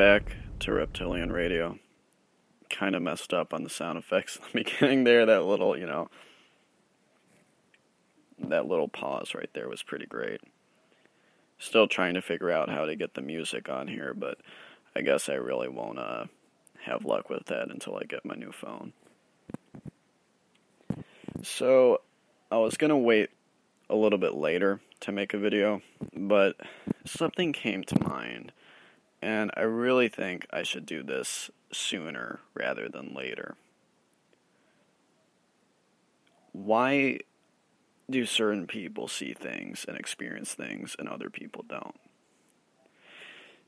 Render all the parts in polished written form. back to Reptilian Radio. Kind of messed up on the sound effects in the beginning there. That little, you know, that little pause right there was pretty great. Still trying to figure out how to get the music on here, but I guess I really won't have luck with that until I get my new phone. So I was going to wait a little bit later to make a video, but something came to mind, and I really think I should do this sooner rather than later. Why do certain people see things and experience things and other people don't?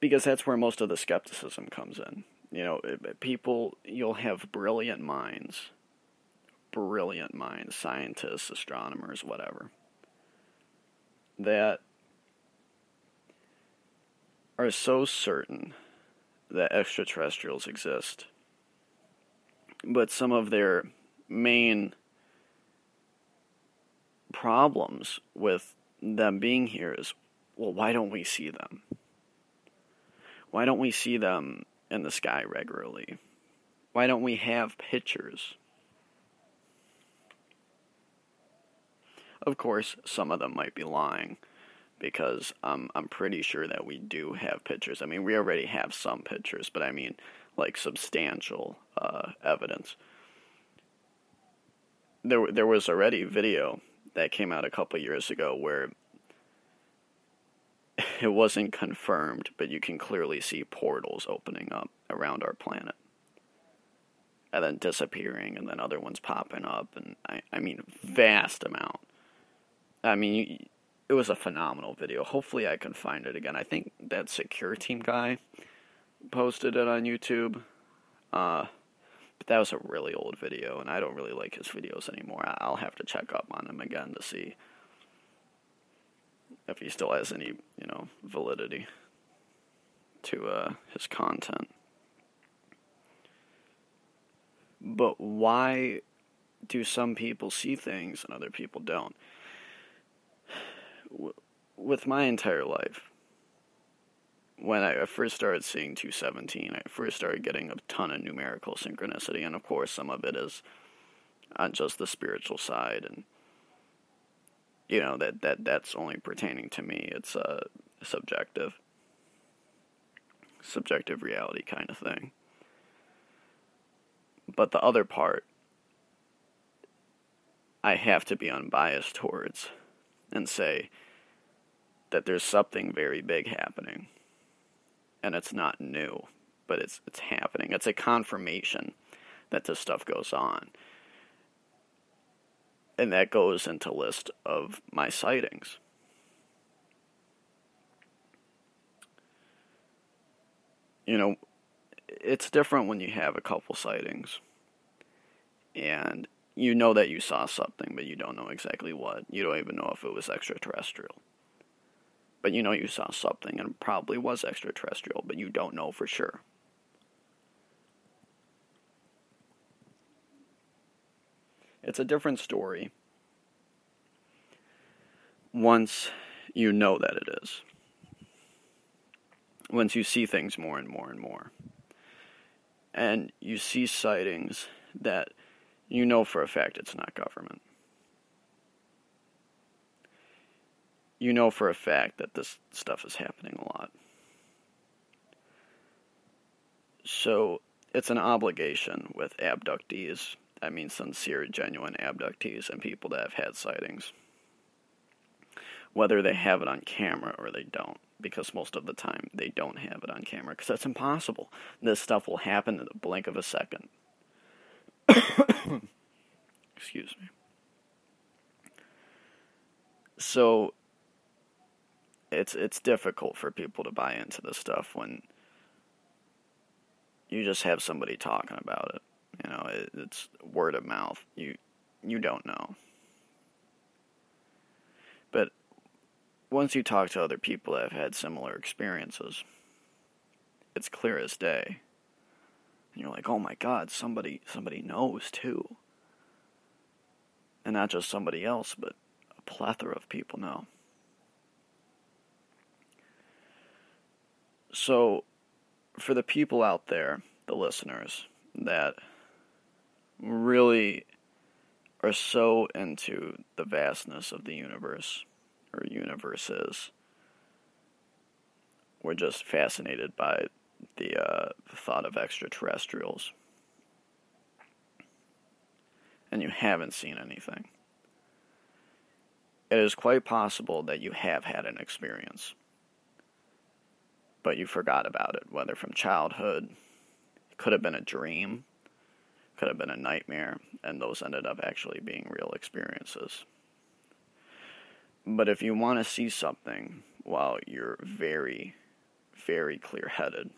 Because that's where most of the skepticism comes in. You know, people, you'll have brilliant minds, scientists, astronomers, whatever, that are so certain that extraterrestrials exist, but some of their main problems with them being here is, well, why don't we see them? Why don't we see them in the sky regularly? Why don't we have pictures? Of course, some of them might be lying, because I'm pretty sure that we do have pictures. I mean, we already have some pictures, but I mean, like, substantial evidence. There was already video that came out a couple years ago where it wasn't confirmed, but you can clearly see portals opening up around our planet, and then disappearing, and then other ones popping up, and I mean, vast amount. I mean, it was a phenomenal video. Hopefully I can find it again. I think that Secure Team guy posted it on YouTube. But that was a really old video, and I don't really like his videos anymore. I'll have to check up on him again to see if he still has any, you know, validity to his content. But why do some people see things and other people don't? With my entire life, when I first started seeing 217, I first started getting a ton of numerical synchronicity, and of course some of it is on just the spiritual side, and you know, that's only pertaining to me. It's subjective reality kind of thing. But the other part, I have to be unbiased towards and say that there's something very big happening. And it's not new, but it's happening. It's a confirmation that this stuff goes on. And that goes into list of my sightings. You know, it's different when you have a couple sightings and you know that you saw something, but you don't know exactly what. You don't even know if it was extraterrestrial. But you know you saw something, and it probably was extraterrestrial, but you don't know for sure. It's a different story once you know that it is. Once you see things more and more and more. And you see sightings that you know for a fact it's not government. You know for a fact that this stuff is happening a lot. So it's an obligation with abductees. I mean, sincere, genuine abductees and people that have had sightings, whether they have it on camera or they don't, because most of the time they don't have it on camera, because that's impossible. This stuff will happen in the blink of a second. Excuse me. So it's difficult for people to buy into this stuff when you just have somebody talking about it. You know, it's word of mouth. You don't know. But once you talk to other people that have had similar experiences, it's clear as day. And you're like, oh my God, somebody knows too. And not just somebody else, but a plethora of people know. So for the people out there, the listeners, that really are so into the vastness of the universe, or universes, we're just fascinated by the thought of extraterrestrials. And you haven't seen anything. It is quite possible that you have had an experience, but you forgot about it, whether from childhood, it could have been a dream, could have been a nightmare, and those ended up actually being real experiences. But if you want to see something while you're very, very clear-headed,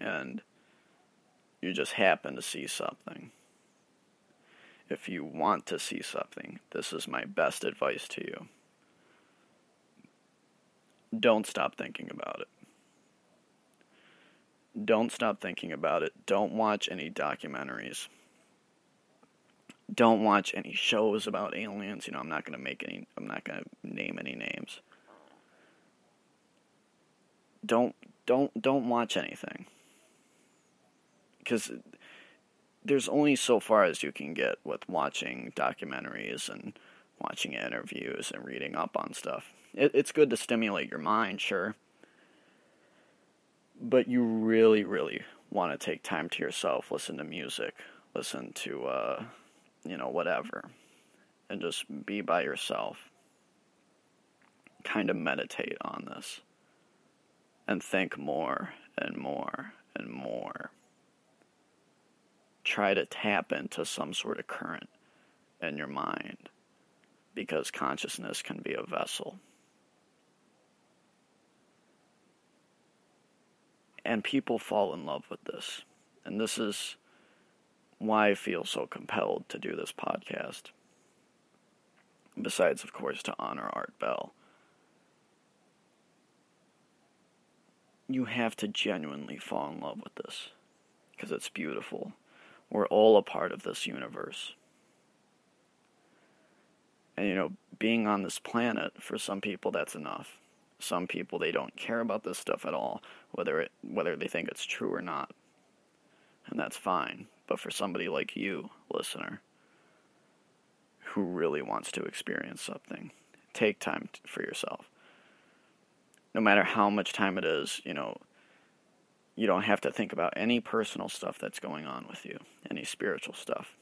and you just happen to see something, if you want to see something, this is my best advice to you. Don't stop thinking about it. Don't stop thinking about it. Don't watch any documentaries. Don't watch any shows about aliens. You know, I'm not going to name any names. Don't watch anything. Because there's only so far as you can get with watching documentaries and watching interviews and reading up on stuff. It's good to stimulate your mind, sure. But you really, really want to take time to yourself, listen to music, listen to, whatever. And just be by yourself. Kind of meditate on this. And think more and more and more. Try to tap into some sort of current in your mind. Because consciousness can be a vessel. And people fall in love with this. And this is why I feel so compelled to do this podcast. Besides, of course, to honor Art Bell. You have to genuinely fall in love with this. Because it's beautiful. We're all a part of this universe. And, being on this planet, for some people, that's enough. Some people, they don't care about this stuff at all, whether they think it's true or not. And that's fine. But for somebody like you, listener, who really wants to experience something, take time for yourself. No matter how much time it is, you don't have to think about any personal stuff that's going on with you, any spiritual stuff.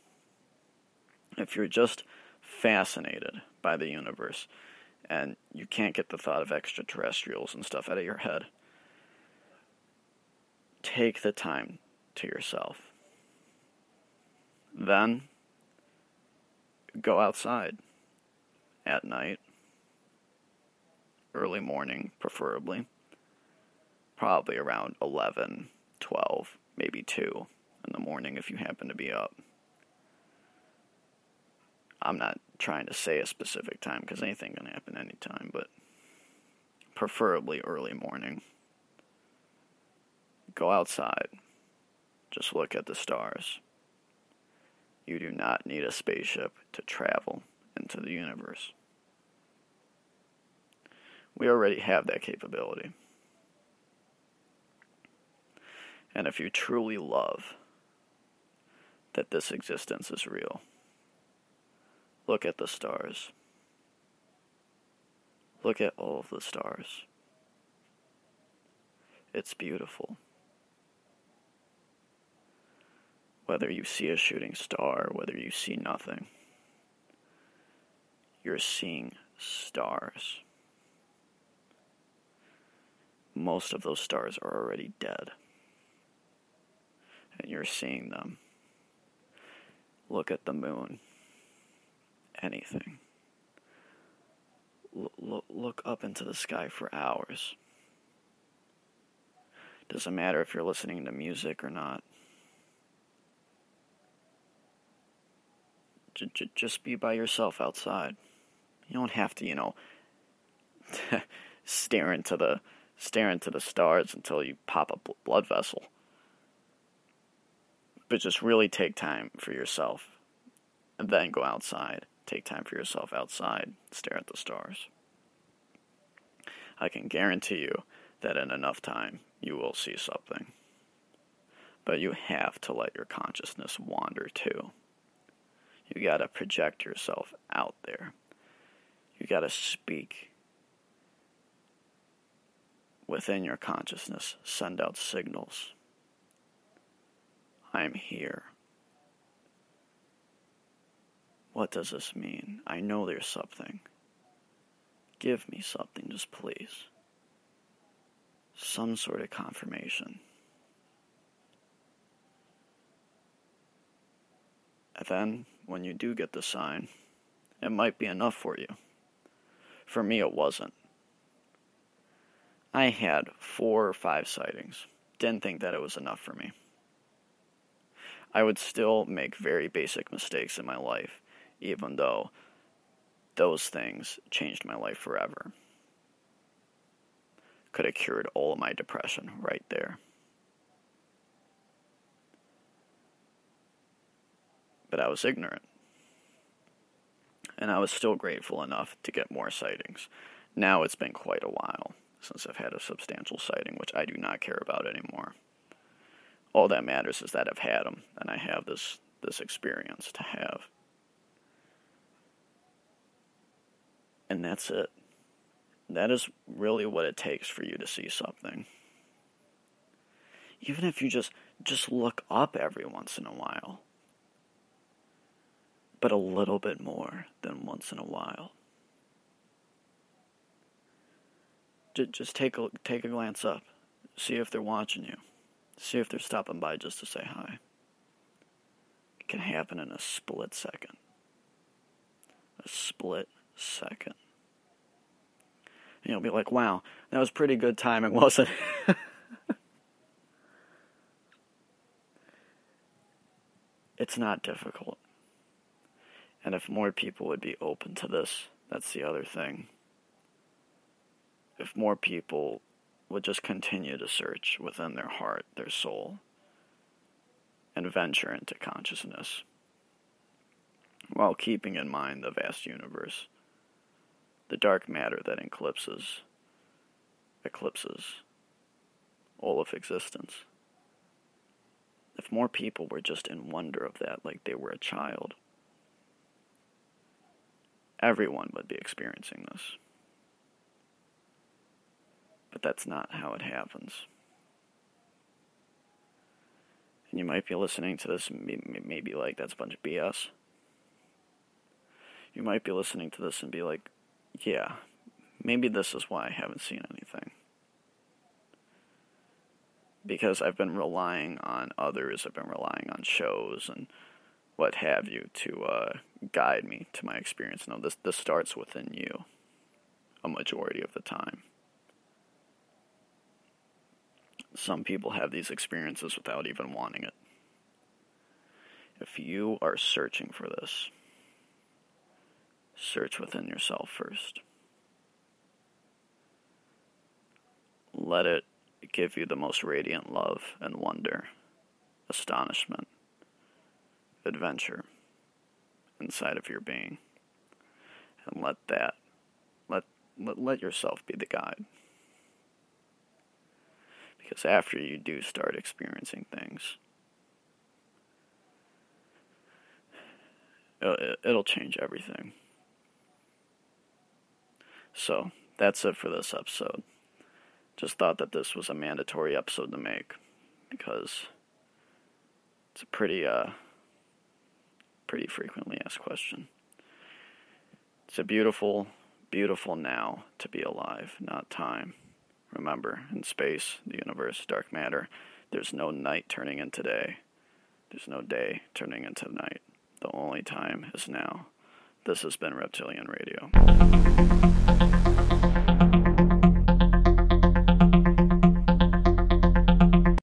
If you're just fascinated by the universe, and you can't get the thought of extraterrestrials and stuff out of your head, take the time to yourself. Then, go outside at night, early morning preferably, probably around 11, 12, maybe 2 in the morning if you happen to be up. I'm not trying to say a specific time because anything can happen anytime, but preferably early morning. Go outside. Just look at the stars. You do not need a spaceship to travel into the universe. We already have that capability. And if you truly love that this existence is real, look at the stars. Look at all of the stars. It's beautiful. Whether you see a shooting star, whether you see nothing, you're seeing stars. Most of those stars are already dead. And you're seeing them. Look at the moon. Anything. Look up into the sky for hours. Doesn't matter if you're listening to music or not. Just be by yourself outside. You don't have to, stare into the stars until you pop a blood vessel. But just really take time for yourself, and then go outside. Take time for yourself outside. Stare at the stars. I can guarantee you that in enough time you will see something. But you have to let your consciousness wander too. You gotta project yourself out there. You gotta speak within your consciousness. Send out signals. I'm here. What does this mean? I know there's something. Give me something, just please. Some sort of confirmation. And then, when you do get the sign, it might be enough for you. For me, it wasn't. I had 4 or 5 sightings. Didn't think that it was enough for me. I would still make very basic mistakes in my life, even though those things changed my life forever. Could have cured all of my depression right there. But I was ignorant. And I was still grateful enough to get more sightings. Now it's been quite a while since I've had a substantial sighting, which I do not care about anymore. All that matters is that I've had them, and I have this experience to have. And that's it. That is really what it takes for you to see something. Even if you just look up every once in a while. But a little bit more than once in a while. Just take a glance up. See if they're watching you. See if they're stopping by just to say hi. It can happen in a split second. A split second. And you'll be like, wow, that was pretty good timing, wasn't it? It's not difficult. And if more people would be open to this, that's the other thing. If more people would just continue to search within their heart, their soul, and venture into consciousness, while keeping in mind the vast universe, the dark matter that eclipses all of existence. If more people were just in wonder of that, like they were a child, everyone would be experiencing this. But that's not how it happens. And you might be listening to this and maybe like, that's a bunch of BS. You might be listening to this and be like, yeah, maybe this is why I haven't seen anything. Because I've been relying on others, I've been relying on shows and what have you, to guide me to my experience. No, this starts within you a majority of the time. Some people have these experiences without even wanting it. If you are searching for this, search within yourself first. Let it give you the most radiant love and wonder, astonishment, adventure inside of your being, and let yourself be the guide, because after you do start experiencing things, it'll change everything. So that's it for this episode. Just thought that this was a mandatory episode to make, because it's a pretty frequently asked question. It's a beautiful, beautiful now to be alive, not time. Remember, in space, the universe, dark matter, there's no night turning into day. There's no day turning into night. The only time is now. This has been Reptilian Radio.